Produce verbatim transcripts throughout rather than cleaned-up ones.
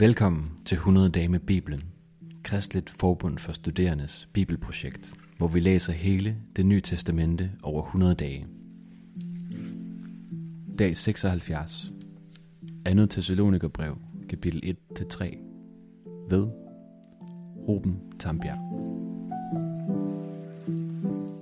Velkommen til hundrede dage med Bibelen, Kristeligt Forbund for Studerendes Bibelprojekt, hvor vi læser hele det nye testamente over hundrede dage. Dag seksoghalvfjerds, andet Thessalonikerbrev, kapitel et til tre, ved Ruben Tambjerg.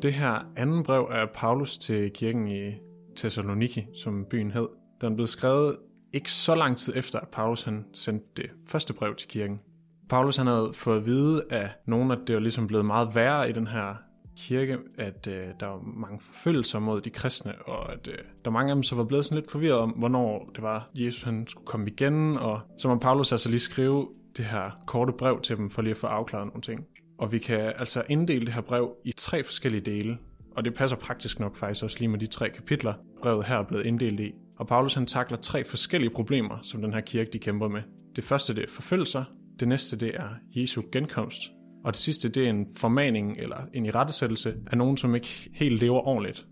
Det her andet brev er Paulus til kirken i Thessaloniki, som byen hed. Den blev skrevet ikke så lang tid efter, at Paulus han sendte det første brev til kirken. Paulus han havde fået at vide af nogen, at det var ligesom blevet meget værre i den her kirke, at øh, der var mange forfølgelser mod de kristne, og at øh, der mange af dem så var blevet sådan lidt forvirret om, hvornår det var, Jesus han skulle komme igen, og så må Paulus altså lige skrive det her korte brev til dem, for lige at få afklaret nogle ting. Og vi kan altså inddele det her brev i tre forskellige dele, og det passer praktisk nok faktisk også lige med de tre kapitler, brevet her er blevet inddelt i. Og Paulus han takler tre forskellige problemer, som den her kirke de kæmper med. Det første det er forfølgelser, det næste det er Jesu genkomst, og det sidste det er en formaning eller en irettesættelse af nogen, som ikke helt lever ordentligt.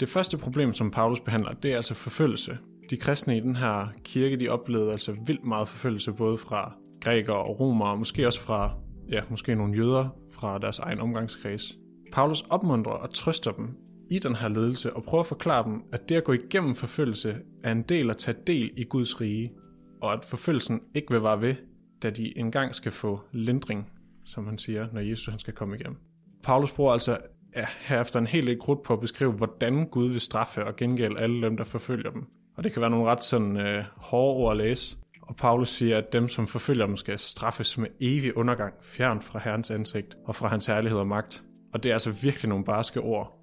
Det første problem, som Paulus behandler, det er altså forfølgelse. De kristne i den her kirke, de oplevede altså vildt meget forfølgelse, både fra grækere og romere, og måske også fra ja, måske nogle jøder fra deres egen omgangskreds. Paulus opmuntrer og trøster dem i den her ledelse, og prøver at forklare dem, at det at gå igennem forfølgelse er en del at tage del i Guds rige, og at forfølgelsen ikke vil vare ved, da de engang skal få lindring, som han siger, når Jesus han skal komme igennem. Paulus bruger altså ja, herefter en helt lidt grud på at beskrive, hvordan Gud vil straffe og gengælde alle dem, der forfølger dem. Og det kan være nogle ret sådan, øh, hårde ord at læse, og Paulus siger, at dem, som forfølger dem, skal straffes med evig undergang, fjern fra Herrens ansigt og fra hans herlighed og magt. Og det er altså virkelig nogle barske ord.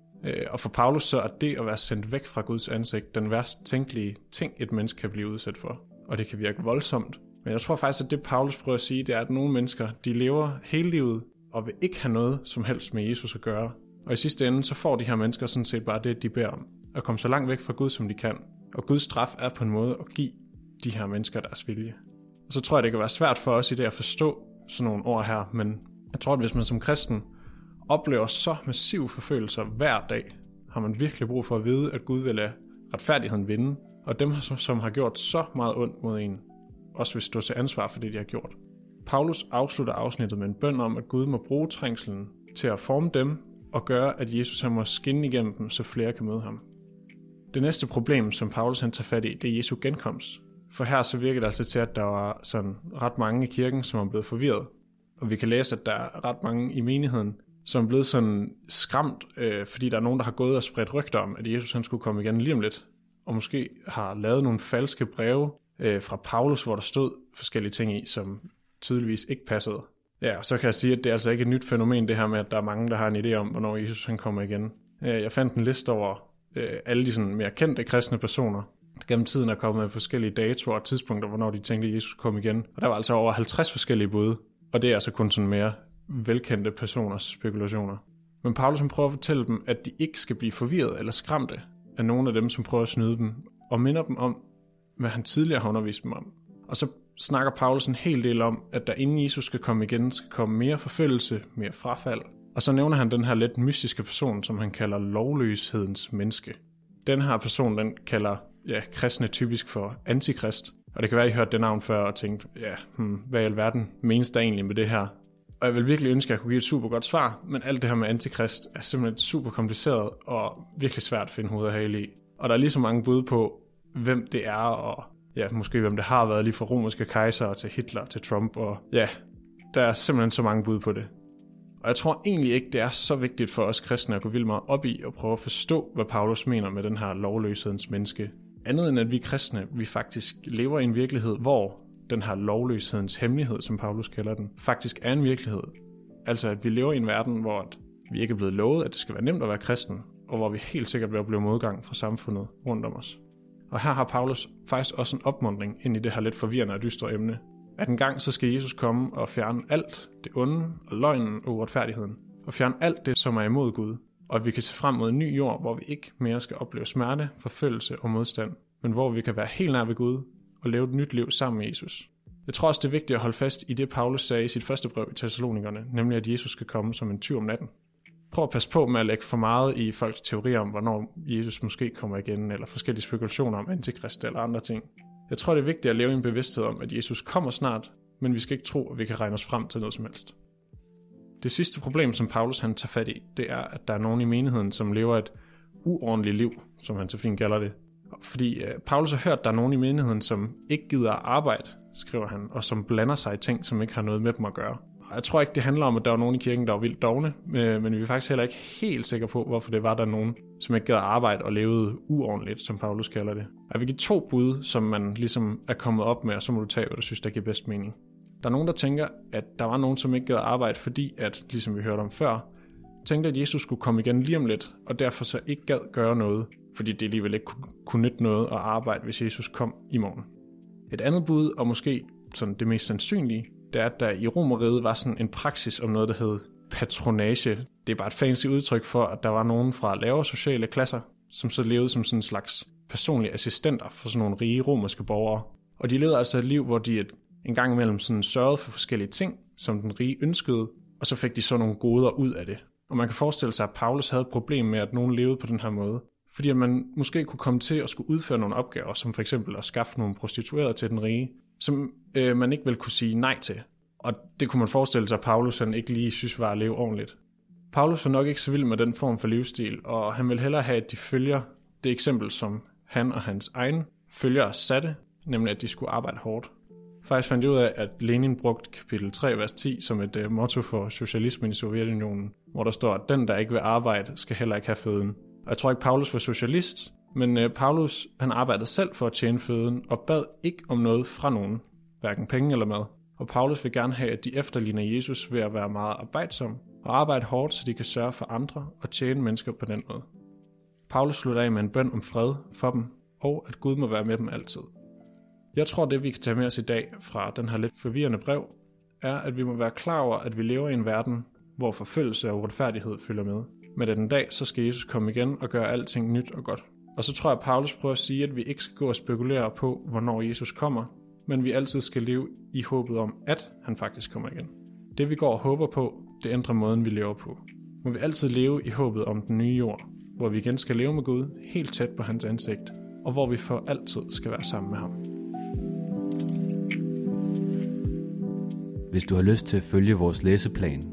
Og for Paulus så er det at være sendt væk fra Guds ansigt den værst tænkelige ting, et menneske kan blive udsat for. Og det kan virke voldsomt. Men jeg tror faktisk, at det Paulus prøver at sige, det er, at nogle mennesker, de lever hele livet og vil ikke have noget som helst med Jesus at gøre. Og i sidste ende, så får de her mennesker sådan set bare det, de beder om. At komme så langt væk fra Gud, som de kan. Og Guds straf er på en måde at give de her mennesker deres vilje. Og så tror jeg, det kan være svært for os i det at forstå sådan nogle ord her. Men jeg tror, at hvis man som kristen oplever så massive forfølgelser hver dag, har man virkelig brug for at vide, at Gud vil lade retfærdigheden vinde, og dem, som har gjort så meget ondt mod en, også vil stå til ansvar for det, de har gjort. Paulus afslutter afsnittet med en bøn om, at Gud må bruge trængslen til at forme dem, og gøre, at Jesus han må skinne igennem dem, så flere kan møde ham. Det næste problem, som Paulus han tager fat i, det er Jesu genkomst. For her så virker det altså til, at der var sådan ret mange i kirken, som er blevet forvirret. Og vi kan læse, at der er ret mange i menigheden, som er blevet sådan skræmt, øh, fordi der er nogen, der har gået og spredt rygter om, at Jesus han skulle komme igen lige om lidt, og måske har lavet nogle falske breve øh, fra Paulus, hvor der stod forskellige ting i, som tydeligvis ikke passede. Ja, så kan jeg sige, at det er altså ikke et nyt fænomen, det her med, at der er mange, der har en idé om, hvornår Jesus han kommer igen. Jeg fandt en liste over øh, alle de sådan mere kendte kristne personer, der gennem tiden er kommet med forskellige datoer og tidspunkter, hvornår de tænkte, at Jesus kom igen. Og der var altså over halvtreds forskellige bud, og det er altså kun sådan mere velkendte personers spekulationer. Men Paulus prøver at fortælle dem, at de ikke skal blive forvirret eller skræmte af nogle af dem, som prøver at snyde dem, og minder dem om, hvad han tidligere har undervist dem om. Og så snakker Paulus en hel del om, at der inden Jesus skal komme igen, skal komme mere forfølgelse, mere frafald. Og så nævner han den her lidt mystiske person, som han kalder lovløshedens menneske. Den her person, den kalder ja, kristne typisk for antikrist. Og det kan være, I hørte det navn før og tænkte, ja, hmm, hvad i alverden menes der egentlig med det her? Og jeg vil virkelig ønske, at jeg kunne give et super godt svar, men alt det her med antikrist er simpelthen super kompliceret og virkelig svært at finde hovedet og hale i. Og der er lige så mange bud på, hvem det er, og ja, måske hvem det har været, lige fra romerske kejser til Hitler til Trump, og ja, der er simpelthen så mange bud på det. Og jeg tror egentlig ikke, det er så vigtigt for os kristne at gå vildt meget op i og prøve at forstå, hvad Paulus mener med den her lovløshedens menneske. Andet end at vi kristne, vi faktisk lever i en virkelighed, hvor den her lovløshedens hemmelighed, som Paulus kalder den, faktisk er en virkelighed. Altså at vi lever i en verden, hvor vi ikke er blevet lovet, at det skal være nemt at være kristen, og hvor vi helt sikkert vil opleve modgang fra samfundet rundt om os. Og her har Paulus faktisk også en opmuntring ind i det her lidt forvirrende og dystre emne. At en gang så skal Jesus komme og fjerne alt det onde og løgnen og uretfærdigheden, og fjerne alt det, som er imod Gud, og at vi kan se frem mod en ny jord, hvor vi ikke mere skal opleve smerte, forfølgelse og modstand, men hvor vi kan være helt nær ved Gud, og leve et nyt liv sammen med Jesus. Jeg tror også, det er vigtigt at holde fast i det, Paulus sagde i sit første brev i Thessalonikerne, nemlig at Jesus skal komme som en tyv om natten. Prøv at passe på med at lægge for meget i folks teorier om, hvornår Jesus måske kommer igen, eller forskellige spekulationer om antikrist eller andre ting. Jeg tror, det er vigtigt at lave en bevidsthed om, at Jesus kommer snart, men vi skal ikke tro, at vi kan regne os frem til noget som helst. Det sidste problem, som Paulus han tager fat i, det er, at der er nogen i menigheden, som lever et uordentligt liv, som han så fint kalder det. Fordi øh, Paulus har hørt, at der er nogen i menigheden, som ikke gider at arbejde, skriver han, og som blander sig i ting, som ikke har noget med dem at gøre. Og jeg tror ikke, det handler om, at der var nogen i kirken, der var vildt dogne, øh, men vi er faktisk heller ikke helt sikre på, hvorfor det var, der nogen, som ikke gad at arbejde og levede uordentligt, som Paulus kalder det. Og vi giver to bud, som man ligesom er kommet op med, og så må du tage, hvad du synes, der giver bedst mening. Der er nogen, der tænker, at der var nogen, som ikke gad at arbejde, fordi at, ligesom vi hørte om før, tænkte, at Jesus skulle komme igen lige om lidt, og derfor så ikke gad gøre noget, fordi det alligevel ikke kunne nytte noget at arbejde, hvis Jesus kom i morgen. Et andet bud, og måske sådan det mest sandsynlige, det er, at der i Romerriget var sådan en praksis om noget, der hed patronage. Det er bare et fancy udtryk for, at der var nogen fra lavere sociale klasser, som så levede som sådan en slags personlige assistenter for sådan nogle rige romerske borgere. Og de levede altså et liv, hvor de en gang imellem sådan sørgede for forskellige ting, som den rige ønskede, og så fik de så nogle goder ud af det. Og man kan forestille sig, at Paulus havde et problem med, at nogen levede på den her måde, fordi at man måske kunne komme til at skulle udføre nogle opgaver, som for eksempel at skaffe nogle prostituerede til den rige, som øh, man ikke ville kunne sige nej til. Og det kunne man forestille sig, at Paulus han ikke lige synes var at leve ordentligt. Paulus var nok ikke så vild med den form for livsstil, og han ville hellere have, at de følger det eksempel, som han og hans egen følgere satte, nemlig at de skulle arbejde hårdt. Faktisk fandt jeg ud af, at Lenin brugte kapitel tre, vers ti, som et øh, motto for socialismen i Sovjetunionen, hvor der står, at den, der ikke vil arbejde, skal heller ikke have føden. Og jeg tror ikke, Paulus var socialist, men øh, Paulus han arbejdede selv for at tjene føden og bad ikke om noget fra nogen, hverken penge eller mad. Og Paulus vil gerne have, at de efterligner Jesus ved at være meget arbejdsom og arbejde hårdt, så de kan sørge for andre og tjene mennesker på den måde. Paulus slutter af med en bøn om fred for dem, og at Gud må være med dem altid. Jeg tror, det vi kan tage med os i dag fra den her lidt forvirrende brev, er, at vi må være klar over, at vi lever i en verden, hvor forfølgelse og uretfærdighed følger med. Men at en dag, så skal Jesus komme igen og gøre alting nyt og godt. Og så tror jeg, at Paulus prøver at sige, at vi ikke skal gå og spekulere på, hvornår Jesus kommer, men vi altid skal leve i håbet om, at han faktisk kommer igen. Det vi går og håber på, det ændrer måden, vi lever på. Må vi altid leve i håbet om den nye jord, hvor vi igen skal leve med Gud helt tæt på hans ansigt, og hvor vi for altid skal være sammen med ham. Hvis du har lyst til at følge vores læseplan,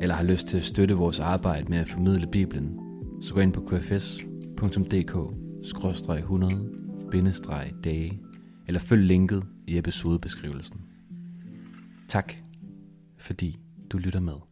eller har lyst til at støtte vores arbejde med at formidle Bibelen, så gå ind på k f s punktum d k skråstreg hundrede bindestreg dage, eller følg linket i episodebeskrivelsen. Tak, fordi du lytter med.